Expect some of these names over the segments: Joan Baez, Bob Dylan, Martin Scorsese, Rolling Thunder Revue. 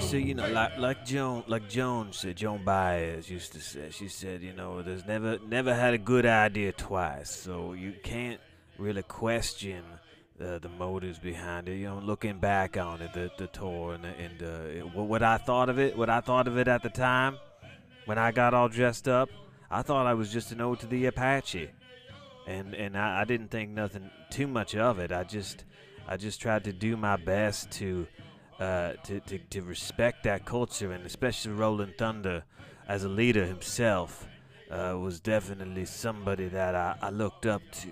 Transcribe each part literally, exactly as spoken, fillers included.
So, you know, like like Joan, like Joan said, Joan Baez used to say, she said, you know, there's never never had a good idea twice. So you can't really question uh, the motives behind it. You know, looking back on it, the the tour and the, and the, it, what I thought of it, what I thought of it at the time, when I got all dressed up, I thought I was just an ode to the Apache, and and I, I didn't think nothing too much of it. I just I just tried to do my best to. Uh, to, to, to respect that culture, and especially Rolling Thunder as a leader himself uh, was definitely somebody that I, I looked up to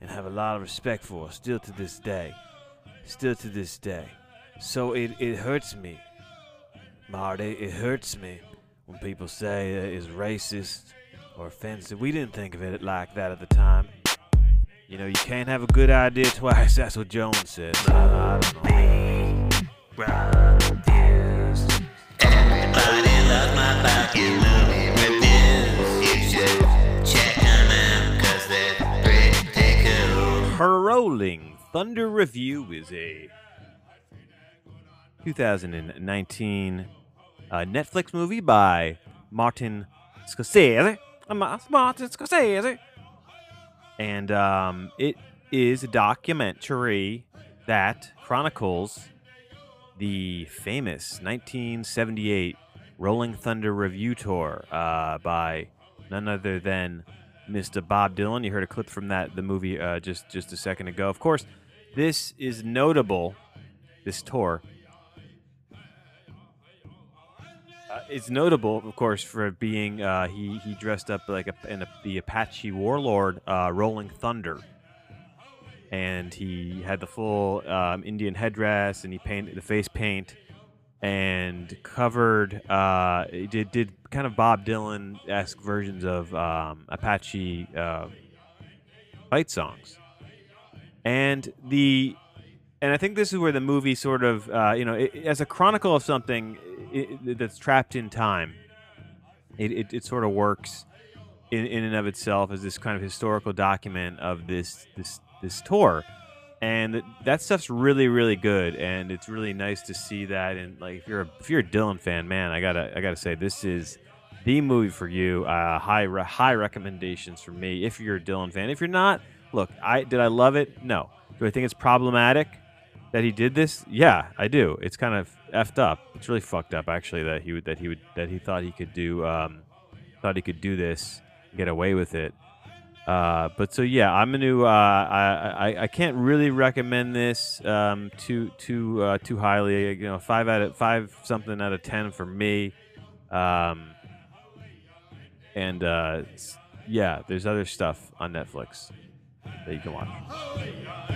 and have a lot of respect for still to this day still to this day so it, it hurts me, Marty, it hurts me when people say uh, it's racist or offensive. We didn't think of it like that at the time. You know, you can't have a good idea twice. That's what Jones said. I, I don't know. Refused. Everybody loves my back, you know me, refuse. You should check them out, cause they're pretty cool. Her Rolling Thunder Revue is a two thousand nineteen uh, Netflix movie by Martin Scorsese. Martin Scorsese. And um, it is a documentary that chronicles the famous nineteen seventy-eight Rolling Thunder Revue tour uh, by none other than Mister Bob Dylan. You heard a clip from that the movie uh, just just a second ago. Of course, this is notable. This tour uh, is notable, of course, for being uh, he he dressed up like a, in a, the Apache warlord uh, Rolling Thunder. And he had the full um, Indian headdress, and he painted the face paint, and covered. Uh, he did did kind of Bob Dylan-esque versions of um, Apache uh, fight songs, and the and I think this is where the movie sort of uh, you know it, as a chronicle of something it, that's trapped in time. It, it it sort of works in in and of itself as this kind of historical document of this this. this tour, and that stuff's really, really good, and it's really nice to see that. And like, if you're a, if you're a Dylan fan, man, I gotta I gotta say this is the movie for you. Uh, high re high recommendations for me if you're a Dylan fan. If you're not, look, I did I love it? No. Do I think it's problematic that he did this? Yeah, I do. It's kind of effed up. It's really fucked up, actually, that he would that he would that he thought he could do um, thought he could do this, get away with it. Uh, but so yeah, I'm gonna. Uh, I, I I can't really recommend this um, too too uh, too highly. You know, five out of five something out of ten for me. Um, and uh, yeah, there's other stuff on Netflix that you can watch.